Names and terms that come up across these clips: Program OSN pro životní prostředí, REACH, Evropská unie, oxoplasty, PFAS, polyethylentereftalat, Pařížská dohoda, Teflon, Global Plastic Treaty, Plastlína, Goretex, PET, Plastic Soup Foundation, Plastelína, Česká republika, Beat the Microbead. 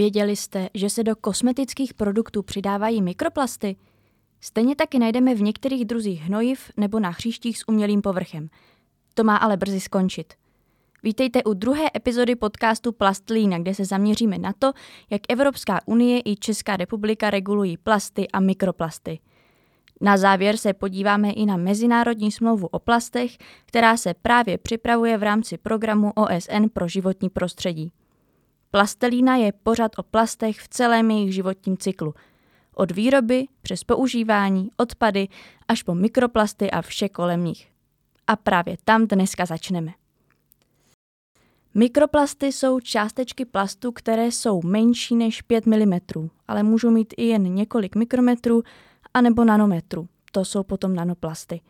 Věděli jste, že se do kosmetických produktů přidávají mikroplasty? Stejně taky najdeme v některých druzích hnojiv nebo na hřištích s umělým povrchem. To má ale brzy skončit. Vítejte u druhé epizody podcastu Plastlína, kde se zaměříme na to, jak Evropská unie i Česká republika regulují plasty a mikroplasty. Na závěr se podíváme i na mezinárodní smlouvu o plastech, která se právě připravuje v rámci programu OSN pro životní prostředí. Plastelína je pořad o plastech v celém jejich životním cyklu. Od výroby přes používání, odpady až po mikroplasty a vše kolem nich. A právě tam dneska začneme. Mikroplasty jsou částečky plastu, které jsou menší než 5 mm, ale můžou mít i jen několik mikrometrů anebo nanometrů. To jsou potom nanoplasty.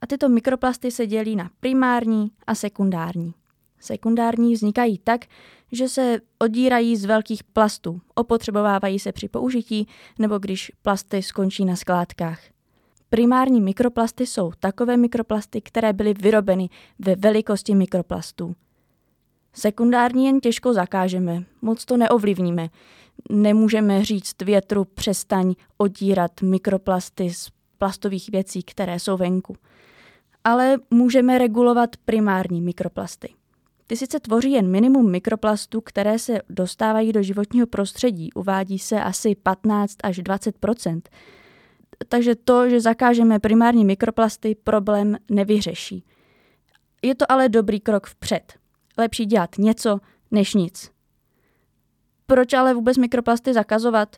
A tyto mikroplasty se dělí na primární a sekundární. Sekundární vznikají tak, že se odírají z velkých plastů, opotřebovávají se při použití nebo když plasty skončí na skládkách. Primární mikroplasty jsou takové mikroplasty, které byly vyrobeny ve velikosti mikroplastů. Sekundární jen těžko zakážeme, moc to neovlivníme. Nemůžeme říct větru přestaň odírat mikroplasty z plastových věcí, které jsou venku. Ale můžeme regulovat primární mikroplasty. Ty sice tvoří jen minimum mikroplastů, které se dostávají do životního prostředí, uvádí se asi 15 až 20%. Takže to, že zakážeme primární mikroplasty, problém nevyřeší. Je to ale dobrý krok vpřed. Lepší dělat něco než nic. Proč ale vůbec mikroplasty zakazovat?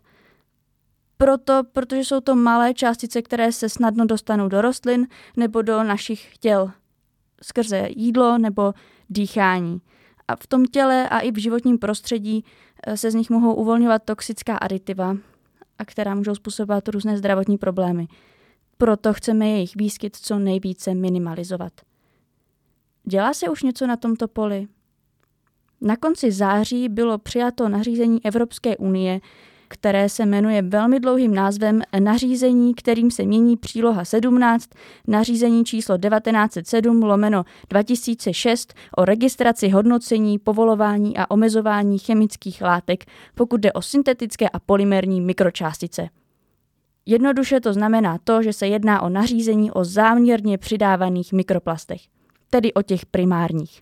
Protože jsou to malé částice, které se snadno dostanou do rostlin nebo do našich těl skrze jídlo nebo dýchání. A v tom těle a i v životním prostředí se z nich mohou uvolňovat toxická aditiva, a která můžou způsobovat různé zdravotní problémy. Proto chceme jejich výskyt co nejvíce minimalizovat. Dělá se už něco na tomto poli? Na konci září bylo přijato nařízení Evropské unie, které se jmenuje velmi dlouhým názvem nařízení, kterým se mění příloha 17, nařízení číslo 1907/2006 o registraci, hodnocení, povolování a omezování chemických látek, pokud jde o syntetické a polymerní mikročástice. Jednoduše to znamená to, že se jedná o nařízení o záměrně přidávaných mikroplastech, tedy o těch primárních.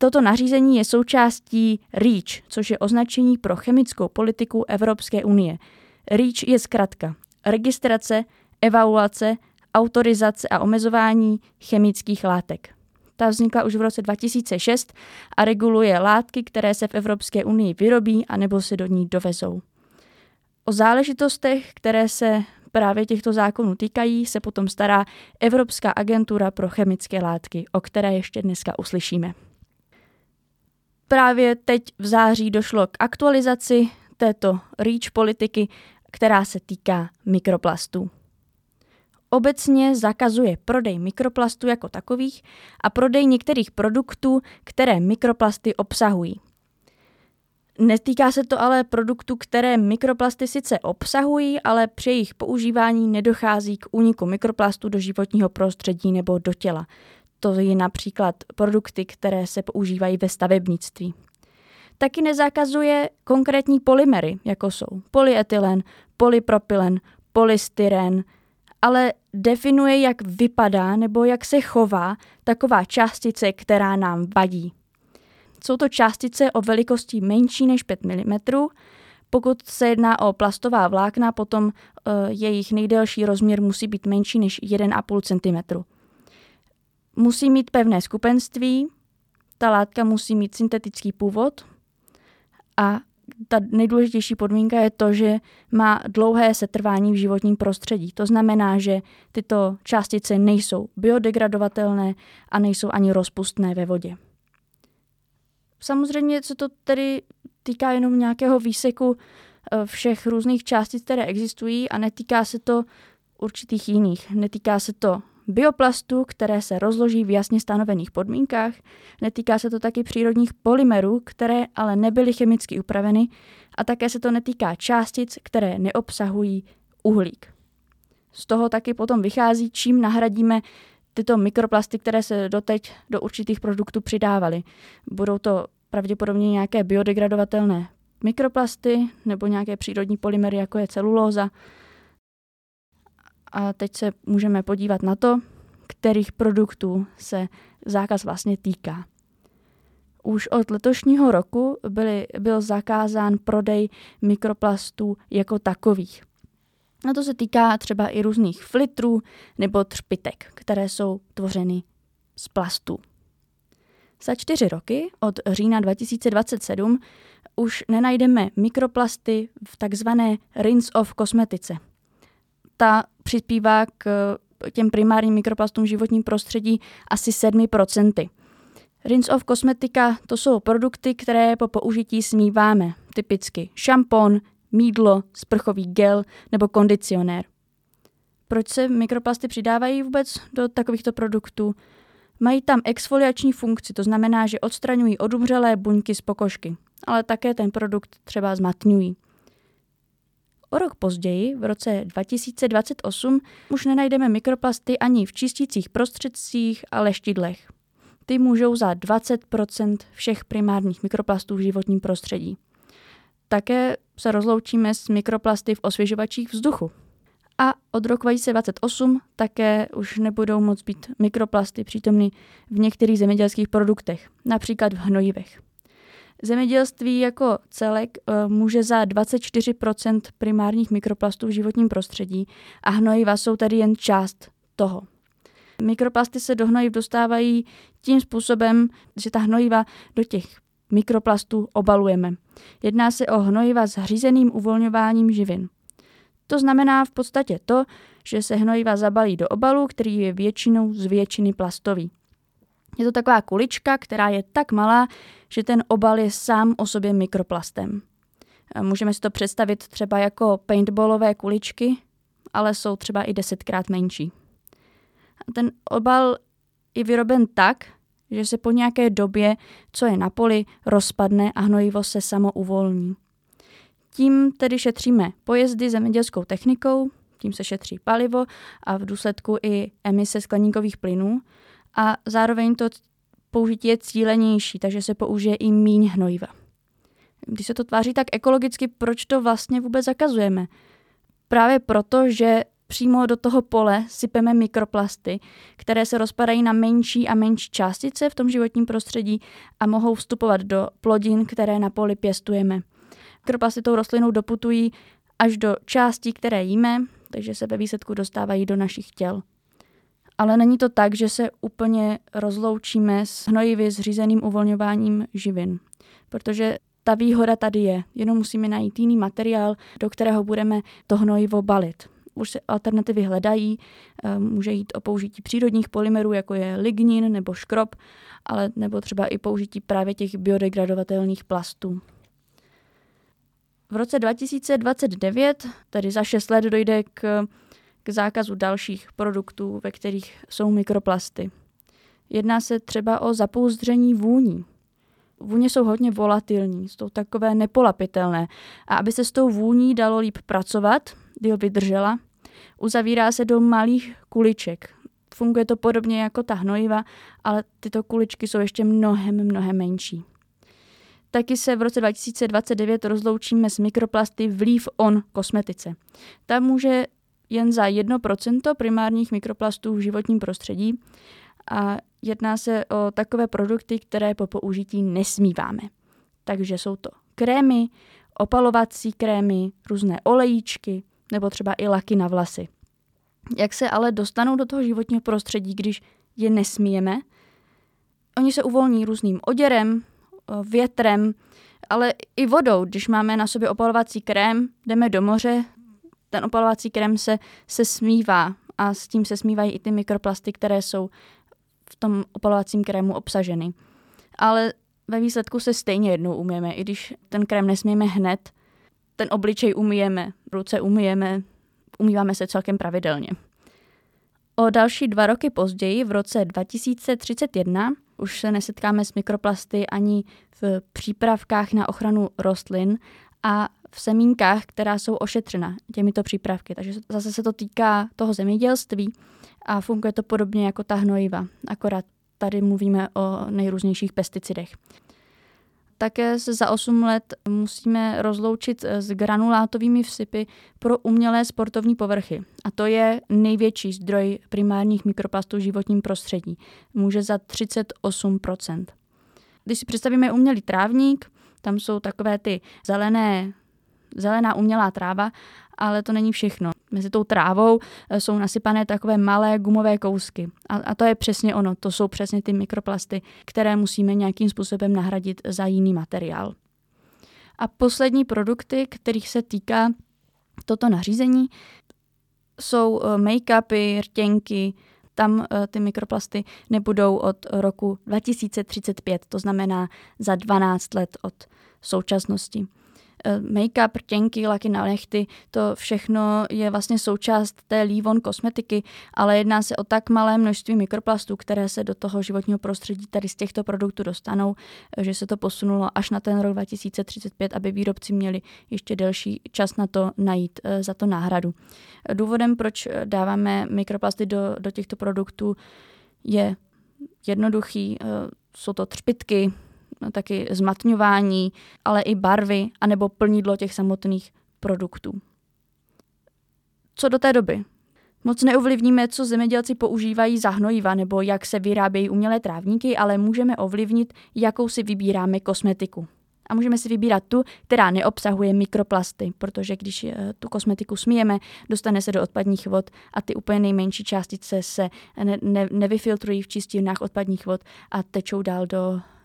Toto nařízení je součástí REACH, což je označení pro chemickou politiku Evropské unie. REACH je zkratka registrace, evaluace, autorizace a omezování chemických látek. Ta vznikla už v roce 2006 a reguluje látky, které se v Evropské unii vyrobí anebo se do ní dovezou. O záležitostech, které se právě těchto zákonů týkají, se potom stará Evropská agentura pro chemické látky, o které ještě dneska uslyšíme. Právě teď v září došlo k aktualizaci této REACH politiky, která se týká mikroplastů. Obecně zakazuje prodej mikroplastů jako takových a prodej některých produktů, které mikroplasty obsahují. Netýká se to ale produktů, které mikroplasty sice obsahují, ale při jejich používání nedochází k úniku mikroplastů do životního prostředí nebo do těla. To je například produkty, které se používají ve stavebnictví. Taky nezakazuje konkrétní polymery, jako jsou polyetylen, polypropylen, polystyren, ale definuje, jak vypadá nebo jak se chová taková částice, která nám vadí. Jsou to částice o velikosti menší než 5 mm. Pokud se jedná o plastová vlákna, potom jejich nejdelší rozměr musí být menší než 1,5 cm. Musí mít pevné skupenství, ta látka musí mít syntetický původ a ta nejdůležitější podmínka je to, že má dlouhé setrvání v životním prostředí. To znamená, že tyto částice nejsou biodegradovatelné a nejsou ani rozpustné ve vodě. Samozřejmě se to tedy týká jenom nějakého výseku všech různých částic, které existují a netýká se to určitých jiných. Netýká se to bioplastů, které se rozloží v jasně stanovených podmínkách, netýká se to taky přírodních polymerů, které ale nebyly chemicky upraveny a také se to netýká částic, které neobsahují uhlík. Z toho taky potom vychází, čím nahradíme tyto mikroplasty, které se doteď do určitých produktů přidávaly. Budou to pravděpodobně nějaké biodegradovatelné mikroplasty nebo nějaké přírodní polymery, jako je celulóza. A teď se můžeme podívat na to, kterých produktů se zákaz vlastně týká. Už od letošního roku byl zakázán prodej mikroplastů jako takových. A to se týká třeba i různých flitrů nebo třpitek, které jsou tvořeny z plastů. Za 4 roky, od října 2027, už nenajdeme mikroplasty v takzvané rinse-off kosmetice. Ta přispívá k těm primárním mikroplastům v životním prostředí asi 7%. Rinse-off kosmetika, to jsou produkty, které po použití smíváme, typicky šampon, mýdlo, sprchový gel nebo kondicionér. Proč se mikroplasty přidávají vůbec do takovýchto produktů? Mají tam exfoliační funkci, to znamená, že odstraňují odumřelé buňky z pokožky, ale také ten produkt třeba zmatňují. O rok později, v roce 2028, už nenajdeme mikroplasty ani v čistících prostředcích a leštidlech. Ty můžou za 20% všech primárních mikroplastů v životním prostředí. Také se rozloučíme s mikroplasty v osvěžovačích vzduchu. A od roku 2028 také už nebudou moct být mikroplasty přítomny v některých zemědělských produktech, například v hnojivech. Zemědělství jako celek může za 24% primárních mikroplastů v životním prostředí a hnojiva jsou tedy jen část toho. Mikroplasty se do hnojiv dostávají tím způsobem, že ta hnojiva do těch mikroplastů obalujeme. Jedná se o hnojiva s řízeným uvolňováním živin. To znamená v podstatě to, že se hnojiva zabalí do obalu, který je většinou z většiny plastový. Je to taková kulička, která je tak malá, že ten obal je sám o sobě mikroplastem. Můžeme si to představit třeba jako paintballové kuličky, ale jsou třeba i 10krát menší. Ten obal je vyroben tak, že se po nějaké době, co je na poli, rozpadne a hnojivo se samo uvolní. Tím tedy šetříme pojezdy zemědělskou technikou, tím se šetří palivo a v důsledku i emise skleníkových plynů a zároveň to použití je cílenější, takže se použije i míň hnojiva. Když se to tváří tak ekologicky, proč to vlastně vůbec zakazujeme? Právě proto, že přímo do toho pole sypeme mikroplasty, které se rozpadají na menší a menší částice v tom životním prostředí a mohou vstupovat do plodin, které na poli pěstujeme. Mikroplasty tou rostlinou doputují až do částí, které jíme, takže se ve výsledku dostávají do našich těl. Ale není to tak, že se úplně rozloučíme s hnojivy s řízeným uvolňováním živin, protože ta výhoda tady je, jenom musíme najít jiný materiál, do kterého budeme to hnojivo balit. Už se alternativy hledají, může jít o použití přírodních polymerů, jako je lignin nebo škrob, ale nebo třeba i použití právě těch biodegradovatelných plastů. V roce 2029, tedy za 6 let, dojde k zákazu dalších produktů, ve kterých jsou mikroplasty. Jedná se třeba o zapouzdření vůní. Vůně jsou hodně volatilní, jsou takové nepolapitelné. A aby se s tou vůní dalo líp pracovat, díl vydržela, uzavírá se do malých kuliček. Funguje to podobně jako ta hnojiva, ale tyto kuličky jsou ještě mnohem menší. Taky se v roce 2029 rozloučíme s mikroplasty v leave-on kosmetice. Ta může jen za 1% primárních mikroplastů v životním prostředí a jedná se o takové produkty, které po použití nesmíváme. Takže jsou to krémy, opalovací krémy, různé olejíčky nebo třeba i laky na vlasy. Jak se ale dostanou do toho životního prostředí, když je nesmíjeme? Oni se uvolní různým oděrem, větrem, ale i vodou. Když máme na sobě opalovací krém, jdeme do moře, ten opalovací krém se smívá a s tím se smívají i ty mikroplasty, které jsou v tom opalovacím krému obsaženy. Ale ve výsledku se stejně jednou umyjeme, i když ten krém nesmíme hned, ten obličej umyjeme, ruce umyjeme, umýváme se celkem pravidelně. O další 2 roky později, v roce 2031, už se nesetkáme s mikroplasty ani v přípravkách na ochranu rostlin a v semínkách, která jsou ošetřena těmito přípravky. Takže zase se to týká toho zemědělství a funguje to podobně jako ta hnojiva. Akorát tady mluvíme o nejrůznějších pesticidech. Také se za 8 let musíme rozloučit s granulátovými vsypy pro umělé sportovní povrchy. A to je největší zdroj primárních mikroplastů v životním prostředí. Může za 38%. Když si představíme umělý trávník, tam jsou takové ty zelená umělá tráva, ale to není všechno. Mezi tou trávou jsou nasypané takové malé gumové kousky. A to je přesně ono, to jsou přesně ty mikroplasty, které musíme nějakým způsobem nahradit za jiný materiál. A poslední produkty, kterých se týká toto nařízení, jsou make-upy, rtěnky. Tam ty mikroplasty nebudou od roku 2035, to znamená za 12 let od současnosti. Make-up, rtěnky, laky na nehty, to všechno je vlastně součást té leave-on kosmetiky, ale jedná se o tak malé množství mikroplastů, které se do toho životního prostředí tady z těchto produktů dostanou, že se to posunulo až na ten rok 2035, aby výrobci měli ještě delší čas na to najít za to náhradu. Důvodem, proč dáváme mikroplasty do těchto produktů, je jednoduchý, jsou to třpytky, taky zmatňování, ale i barvy anebo plnidlo těch samotných produktů. Co do té doby? Moc neovlivníme, co zemědělci používají za hnojiva nebo jak se vyrábějí umělé trávníky, ale můžeme ovlivnit, jakou si vybíráme kosmetiku. A můžeme si vybírat tu, která neobsahuje mikroplasty, protože když tu kosmetiku smíjeme, dostane se do odpadních vod a ty úplně nejmenší částice se nevyfiltrují v čistírnách odpadních vod a tečou dál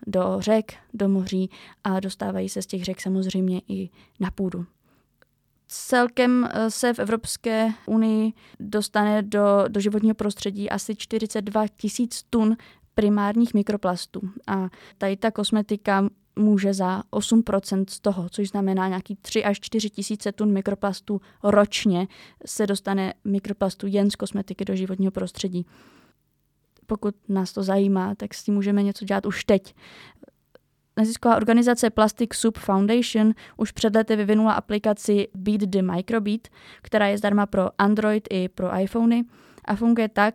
do řek, do moří a dostávají se z těch řek samozřejmě i na půdu. Celkem se v Evropské unii dostane do životního prostředí asi 42 000 tun primárních mikroplastů. A tady ta kosmetika může za 8% z toho, což znamená nějaký 3 až 4 000 tun mikroplastů ročně se dostane mikroplastů jen z kosmetiky do životního prostředí. Pokud nás to zajímá, tak s tím můžeme něco dělat už teď. Nezisková organizace Plastic Soup Foundation už před lety vyvinula aplikaci Beat the Microbead, která je zdarma pro Android i pro iPhony a funguje tak,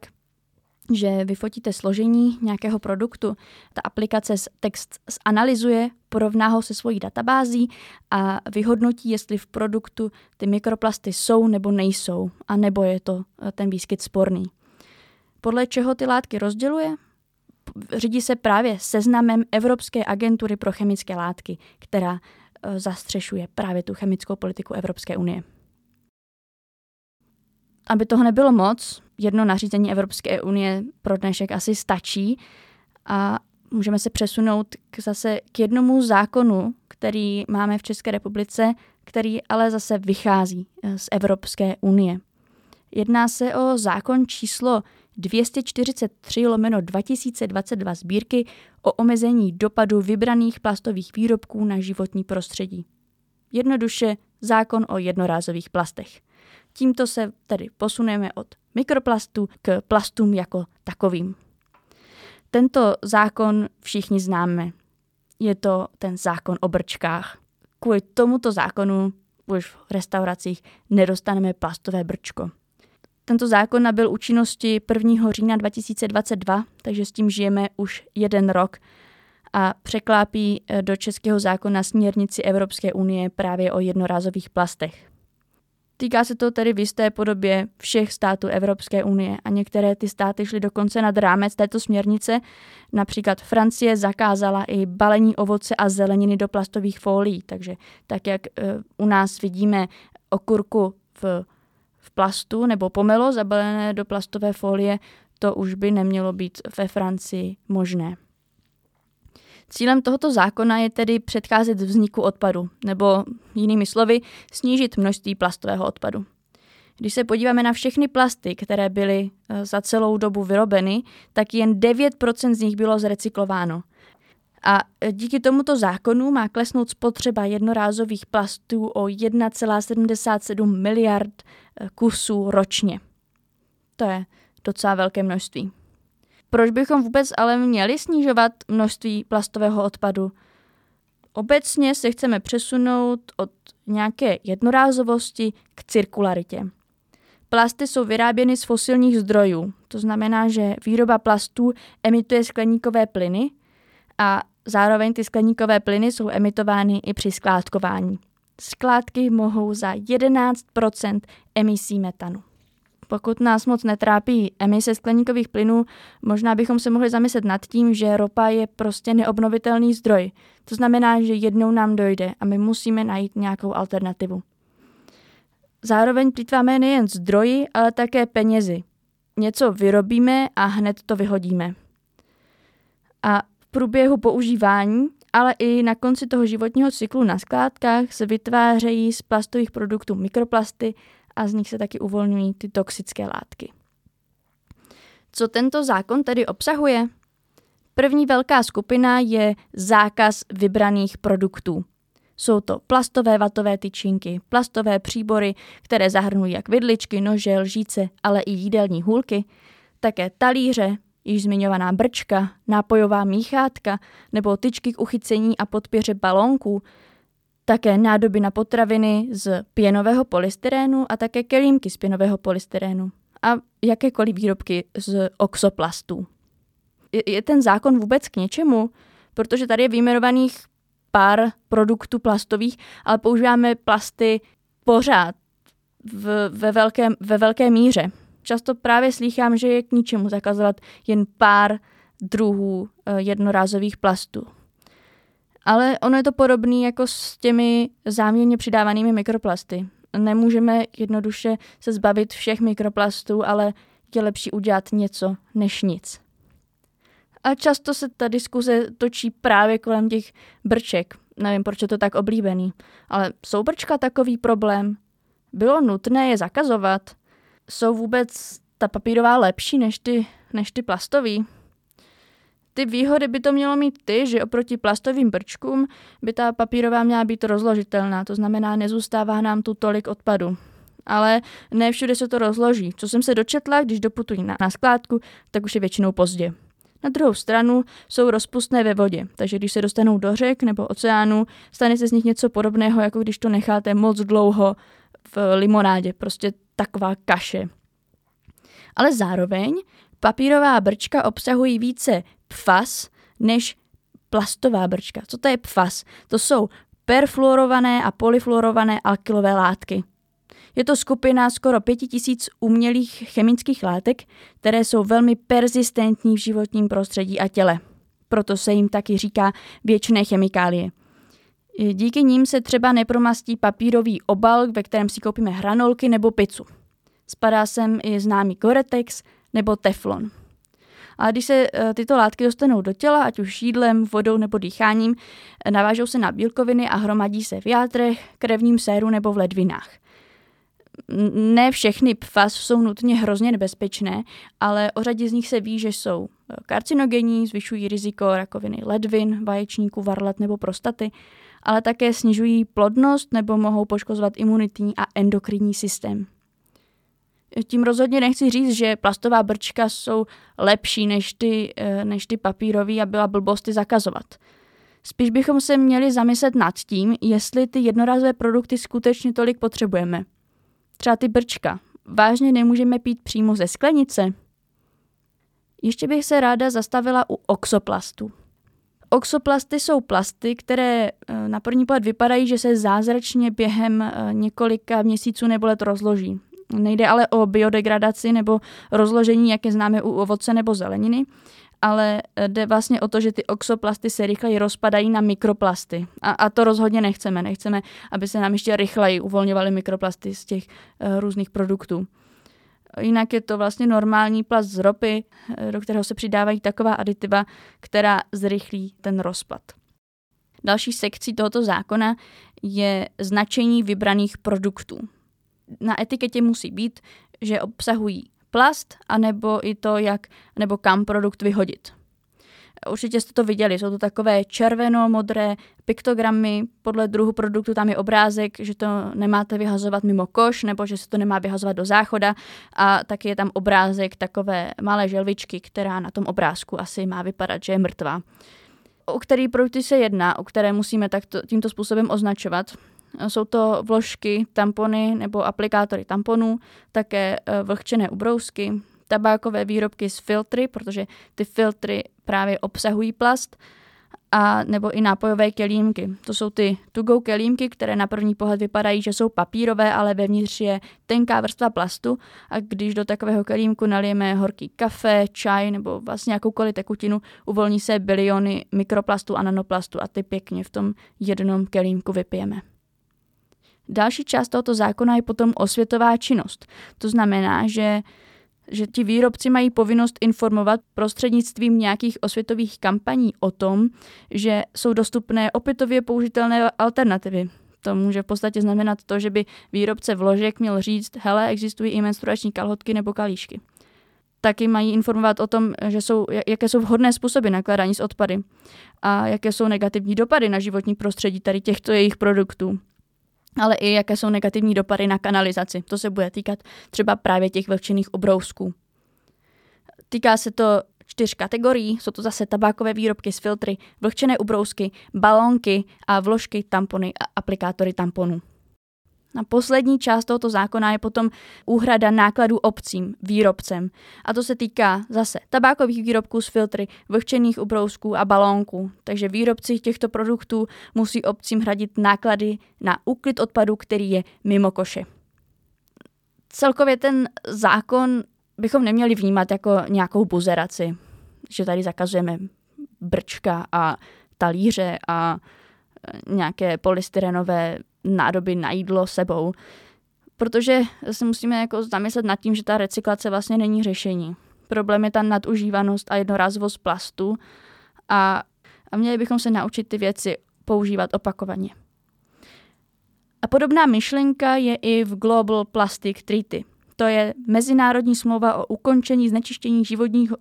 že vyfotíte složení nějakého produktu, ta aplikace text analyzuje, porovná ho se svojí databází a vyhodnotí, jestli v produktu ty mikroplasty jsou nebo nejsou, a nebo je to ten výskyt sporný. Podle čeho ty látky rozděluje? Řídí se právě seznamem Evropské agentury pro chemické látky, která zastřešuje právě tu chemickou politiku Evropské unie. Aby toho nebylo moc, jedno nařízení Evropské unie pro dnešek asi stačí a můžeme se přesunout zase k jednomu zákonu, který máme v České republice, který ale zase vychází z Evropské unie. Jedná se o zákon číslo 243/2022 Sbírky o omezení dopadu vybraných plastových výrobků na životní prostředí. Jednoduše zákon o jednorázových plastech. Tímto se tedy posuneme od mikroplastů k plastům jako takovým. Tento zákon všichni známe. Je to ten zákon o brčkách. Kvůli tomuto zákonu už v restauracích nedostaneme plastové brčko. Tento zákon nabyl účinnosti 1. října 2022, takže s tím žijeme už 1 rok a překlápí do českého zákona směrnici Evropské unie právě o jednorázových plastech. Týká se to tedy v jisté podobě všech států Evropské unie a některé ty státy šly dokonce nad rámec této směrnice. Například Francie zakázala i balení ovoce a zeleniny do plastových fólií, takže tak, jak u nás vidíme okurku v plastu nebo pomelo zabalené do plastové fólie, to už by nemělo být ve Francii možné. Cílem tohoto zákona je tedy předcházet vzniku odpadu, nebo jinými slovy snížit množství plastového odpadu. Když se podíváme na všechny plasty, které byly za celou dobu vyrobeny, tak jen 9% z nich bylo zrecyklováno. A díky tomuto zákonu má klesnout spotřeba jednorázových plastů o 1,77 miliard kusů ročně. To je docela velké množství. Proč bychom vůbec ale měli snižovat množství plastového odpadu? Obecně se chceme přesunout od nějaké jednorázovosti k cirkularitě. Plasty jsou vyráběny z fosilních zdrojů, to znamená, že výroba plastů emituje skleníkové plyny a Zároveň ty skleníkové plyny jsou emitovány i při skládkování. Skládky mohou za 11% emisí metanu. Pokud nás moc netrápí emise skleníkových plynů, možná bychom se mohli zamyslet nad tím, že ropa je prostě neobnovitelný zdroj. To znamená, že jednou nám dojde a my musíme najít nějakou alternativu. Zároveň plýtváme nejen zdroji, ale také penězi. Něco vyrobíme a hned to vyhodíme. A v průběhu používání, ale i na konci toho životního cyklu na skládkách se vytvářejí z plastových produktů mikroplasty a z nich se taky uvolňují ty toxické látky. Co tento zákon tedy obsahuje? První velká skupina je zákaz vybraných produktů. Jsou to plastové vatové tyčinky, plastové příbory, které zahrnují jak vidličky, nože, lžíce, ale i jídelní hůlky, také talíře, již zmiňovaná brčka, nápojová míchátka nebo tyčky k uchycení a podpěře balónků, také nádoby na potraviny z pěnového polystyrénu a také kelímky z pěnového polystyrénu a jakékoliv výrobky z oxoplastů. Je ten zákon vůbec k něčemu? Protože tady je vyjmenovaných pár produktů plastových, ale používáme plasty pořád ve velké míře. Často právě slýchám, že je k ničemu zakazovat jen pár druhů jednorázových plastů. Ale ono je to podobné jako s těmi záměrně přidávanými mikroplasty. Nemůžeme jednoduše se zbavit všech mikroplastů, ale je lepší udělat něco než nic. A často se ta diskuze točí právě kolem těch brček. Nevím, proč je to tak oblíbený. Ale jsou brčka takový problém? Bylo nutné je zakazovat? Jsou vůbec ta papírová lepší než ty plastový? Ty výhody by to mělo mít ty, že oproti plastovým brčkům by ta papírová měla být rozložitelná, to znamená, nezůstává nám tu tolik odpadu. Ale ne všude se to rozloží. Co jsem se dočetla, když doputují na skládku, tak už je většinou pozdě. Na druhou stranu jsou rozpustné ve vodě, takže když se dostanou do řek nebo oceánu, stane se z nich něco podobného, jako když to necháte moc dlouho v limonádě, prostě taková kaše. Ale zároveň papírová brčka obsahují více PFAS než plastová brčka. Co to je PFAS? To jsou perfluorované a polyfluorované alkylové látky. Je to skupina skoro 5000 umělých chemických látek, které jsou velmi persistentní v životním prostředí a těle. Proto se jim taky říká věčné chemikálie. Díky nim se třeba nepromastí papírový obal, ve kterém si koupíme hranolky nebo pizzu. Spadá sem i známý Goretex nebo Teflon. A když se tyto látky dostanou do těla, ať už jídlem, vodou nebo dýcháním, navážou se na bílkoviny a hromadí se v játrech, krevním séru nebo v ledvinách. Ne všechny PFAS jsou nutně hrozně nebezpečné, ale o řadě z nich se ví, že jsou karcinogenní, zvyšují riziko rakoviny ledvin, vaječníků, varlat nebo prostaty, ale také snižují plodnost nebo mohou poškozovat imunitní a endokrinní systém. Tím rozhodně nechci říct, že plastová brčka jsou lepší než ty papírový a byla blbost zakazovat. Spíš bychom se měli zamyslet nad tím, jestli ty jednorázové produkty skutečně tolik potřebujeme. Třeba ty brčka. Vážně nemůžeme pít přímo ze sklenice? Ještě bych se ráda zastavila u oxoplastů. Oxoplasty jsou plasty, které na první pohled vypadají, že se zázračně během několika měsíců nebo let rozloží. Nejde ale o biodegradaci nebo rozložení, jak je známe u ovoce nebo zeleniny, ale jde vlastně o to, že ty oxoplasty se rychleji rozpadají na mikroplasty. A to rozhodně nechceme. Nechceme, aby se nám ještě rychleji uvolňovaly mikroplasty z těch různých produktů. Jinak je to vlastně normální plast z ropy, do kterého se přidávají taková aditiva, která zrychlí ten rozpad. Další sekcí tohoto zákona je značení vybraných produktů. Na etiketě musí být, že obsahují plast, anebo i to, jak nebo kam produkt vyhodit. Určitě jste to viděli, jsou to takové červeno-modré piktogramy, podle druhu produktu tam je obrázek, že to nemáte vyhazovat mimo koš, nebo že se to nemá vyhazovat do záchoda a taky je tam obrázek takové malé želvičky, která na tom obrázku asi má vypadat, že je mrtvá. O který produkty se jedná, o které musíme tímto způsobem označovat? Jsou to vložky, tampony nebo aplikátory tamponů, také vlhčené ubrousky, tabákové výrobky s filtry, protože ty filtry právě obsahují plast a nebo i nápojové kelímky. To jsou ty to-go kelímky, které na první pohled vypadají, že jsou papírové, ale vevnitř je tenká vrstva plastu a když do takového kelímku nalijeme horký kafe, čaj nebo vlastně jakoukoliv tekutinu, uvolní se biliony mikroplastů a nanoplastů a ty pěkně v tom jednom kelímku vypijeme. Další část tohoto zákona je potom osvětová činnost. To znamená, že ti výrobci mají povinnost informovat prostřednictvím nějakých osvětových kampaní o tom, že jsou dostupné opětovně použitelné alternativy. To může v podstatě znamenat to, že by výrobce vložek měl říct, hele, existují i menstruační kalhotky nebo kalíšky. Taky mají informovat o tom, že jsou, jaké jsou vhodné způsoby nakládání s odpady a jaké jsou negativní dopady na životní prostředí tady těchto jejich produktů. Ale i jaké jsou negativní dopady na kanalizaci. To se bude týkat třeba právě těch vlhčených obrousků. Týká se to 4 kategorií, jsou to zase tabákové výrobky s filtry, vlhčené ubrousky, balónky a vložky, tampony a aplikátory tamponů. Na poslední část tohoto zákona je potom úhrada nákladů obcím, výrobcem. A to se týká zase tabákových výrobků s filtry, vlhčených ubrousků a balónků. Takže výrobci těchto produktů musí obcím hradit náklady na úklid odpadu, který je mimo koše. Celkově ten zákon bychom neměli vnímat jako nějakou buzeraci, že tady zakazujeme brčka a talíře a nějaké polystyrenové nádoby na jídlo sebou, protože se musíme jako zamyslet nad tím, že ta recyklace vlastně není řešení. Problém je ta nadužívanost a jednorázovost plastu a měli bychom se naučit ty věci používat opakovaně. A podobná myšlenka je i v Global Plastic Treaty. To je mezinárodní smlouva o ukončení znečištění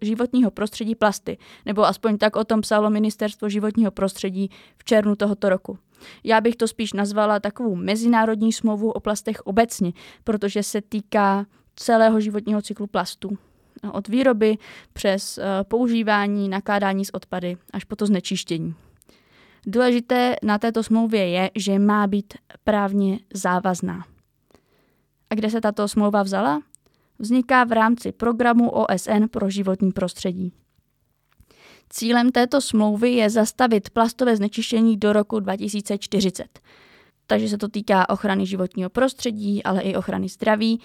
životního prostředí plasty, nebo aspoň tak o tom psalo Ministerstvo životního prostředí v červnu tohoto roku. Já bych to spíš nazvala takovou mezinárodní smlouvu o plastech obecně, protože se týká celého životního cyklu plastů. Od výroby přes používání, nakládání s odpady až po to znečištění. Důležité na této smlouvě je, že má být právně závazná. A kde se tato smlouva vzala? Vzniká v rámci programu OSN pro životní prostředí. Cílem této smlouvy je zastavit plastové znečištění do roku 2040. Takže se to týká ochrany životního prostředí, ale i ochrany zdraví.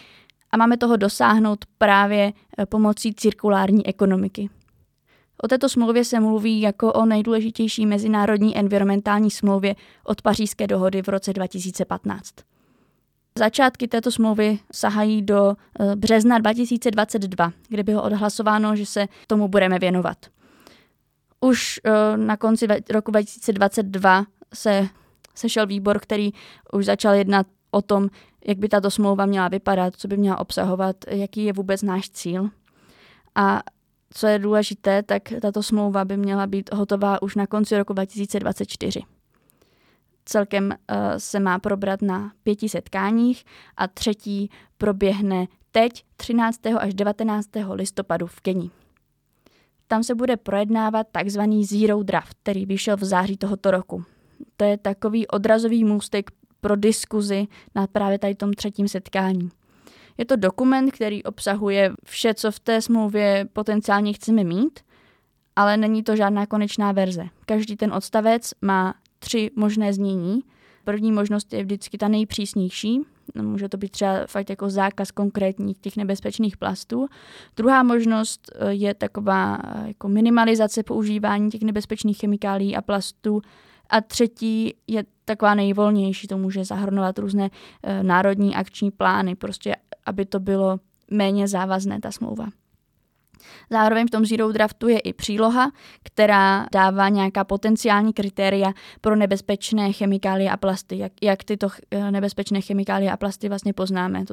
A máme toho dosáhnout právě pomocí cirkulární ekonomiky. O této smlouvě se mluví jako o nejdůležitější mezinárodní environmentální smlouvě od Pařížské dohody v roce 2015. Začátky této smlouvy sahají do března 2022, kdy bylo odhlasováno, že se tomu budeme věnovat. Už na konci roku 2022 se sešel výbor, který už začal jednat o tom, jak by tato smlouva měla vypadat, co by měla obsahovat, jaký je vůbec náš cíl. A co je důležité, tak tato smlouva by měla být hotová už na konci roku 2024. Celkem se má probrat na 5 setkáních a třetí proběhne teď 13. až 19. listopadu v Keni. Tam se bude projednávat takzvaný Zero Draft, který vyšel v září tohoto roku. To je takový odrazový můstek pro diskuzi na právě tady tom třetím setkání. Je to dokument, který obsahuje vše, co v té smlouvě potenciálně chceme mít, ale není to žádná konečná verze. Každý ten odstavec má 3 možné znění. První možnost je vždycky ta nejpřísnější. Může to být třeba fakt jako zákaz konkrétních těch nebezpečných plastů. Druhá možnost je taková jako minimalizace používání těch nebezpečných chemikálií a plastů. A třetí je taková nejvolnější, to může zahrnovat různé národní akční plány, prostě aby to bylo méně závazné ta smlouva. Zároveň v tom Zero Draftu je i příloha, která dává nějaká potenciální kritéria pro nebezpečné chemikálie a plasty. Jak tyto nebezpečné chemikálie a plasty vlastně poznáme.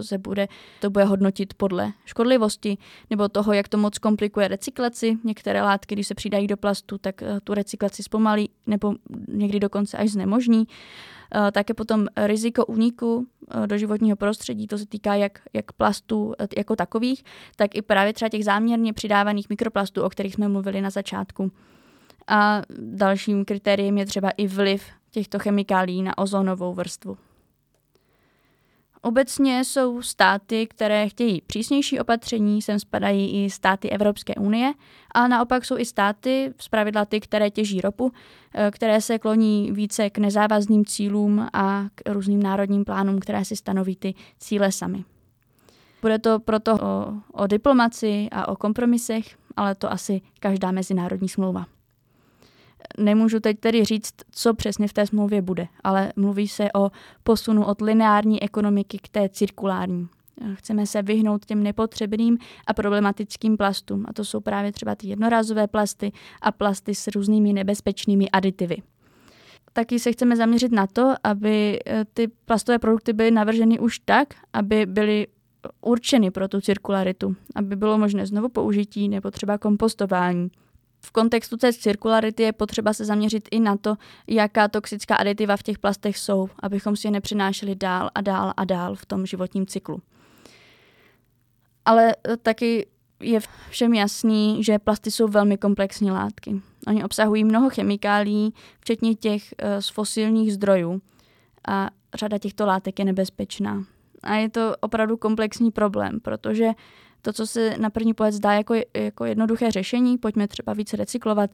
To bude hodnotit podle škodlivosti nebo toho, jak to moc komplikuje recyklaci. Některé látky, když se přidají do plastu, tak tu recyklaci zpomalí nebo někdy dokonce až znemožní. Také potom riziko úniku do životního prostředí, to se týká jak plastů jako takových, tak i právě třeba těch záměrně přidávaných mikroplastů, o kterých jsme mluvili na začátku. A dalším kritériem je třeba i vliv těchto chemikálií na ozonovou vrstvu. Obecně jsou státy, které chtějí přísnější opatření, sem spadají i státy Evropské unie, a naopak jsou i státy, zpravidla ty, které těží ropu, které se kloní více k nezávazným cílům a k různým národním plánům, které si stanoví ty cíle sami. Bude to proto o diplomaci a o kompromisech, ale to asi každá mezinárodní smlouva. Nemůžu teď tedy říct, co přesně v té smlouvě bude, ale mluví se o posunu od lineární ekonomiky k té cirkulární. Chceme se vyhnout těm nepotřebným a problematickým plastům, a to jsou právě třeba ty jednorázové plasty a plasty s různými nebezpečnými aditivy. Taky se chceme zaměřit na to, aby ty plastové produkty byly navrženy už tak, aby byly určeny pro tu cirkularitu, aby bylo možné znovu použití nebo třeba kompostování. V kontextu té cirkularity je potřeba se zaměřit i na to, jaká toxická aditiva v těch plastech jsou, abychom si je nepřinášeli dál a dál a dál v tom životním cyklu. Ale taky je všem jasný, že plasty jsou velmi komplexní látky. Oni obsahují mnoho chemikálií, včetně těch z fosilních zdrojů, a řada těchto látek je nebezpečná. A je to opravdu komplexní problém, protože to, co se na první pohled zdá jako jednoduché řešení, pojďme třeba víc recyklovat,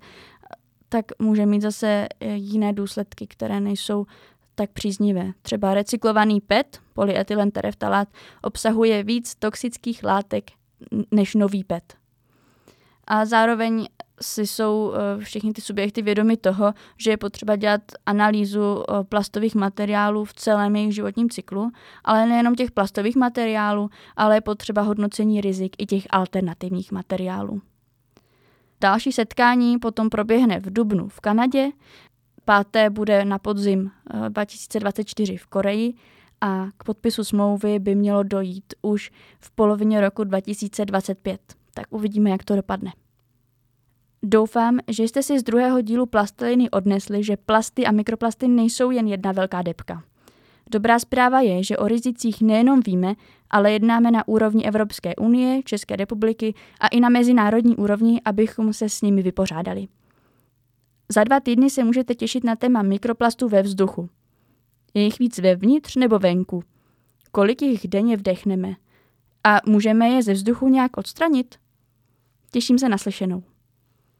tak může mít zase jiné důsledky, které nejsou tak příznivé. Třeba recyklovaný PET, polyethylentereftalat, obsahuje víc toxických látek než nový PET. A zároveň si jsou všichni ty subjekty vědomi toho, že je potřeba dělat analýzu plastových materiálů v celém jejich životním cyklu, ale nejenom těch plastových materiálů, ale je potřeba hodnocení rizik i těch alternativních materiálů. Další setkání potom proběhne v dubnu v Kanadě, páté bude na podzim 2024 v Koreji a k podpisu smlouvy by mělo dojít už v polovině roku 2025. Tak uvidíme, jak to dopadne. Doufám, že jste si z druhého dílu Plasteliny odnesli, že plasty a mikroplasty nejsou jen jedna velká debka. Dobrá zpráva je, že o rizicích nejenom víme, ale jednáme na úrovni Evropské unie, České republiky a i na mezinárodní úrovni, abychom se s nimi vypořádali. Za 2 týdny se můžete těšit na téma mikroplastů ve vzduchu. Je jich víc vevnitř nebo venku? Kolik jich denně vdechneme? A můžeme je ze vzduchu nějak odstranit? Těším se na slyšenou.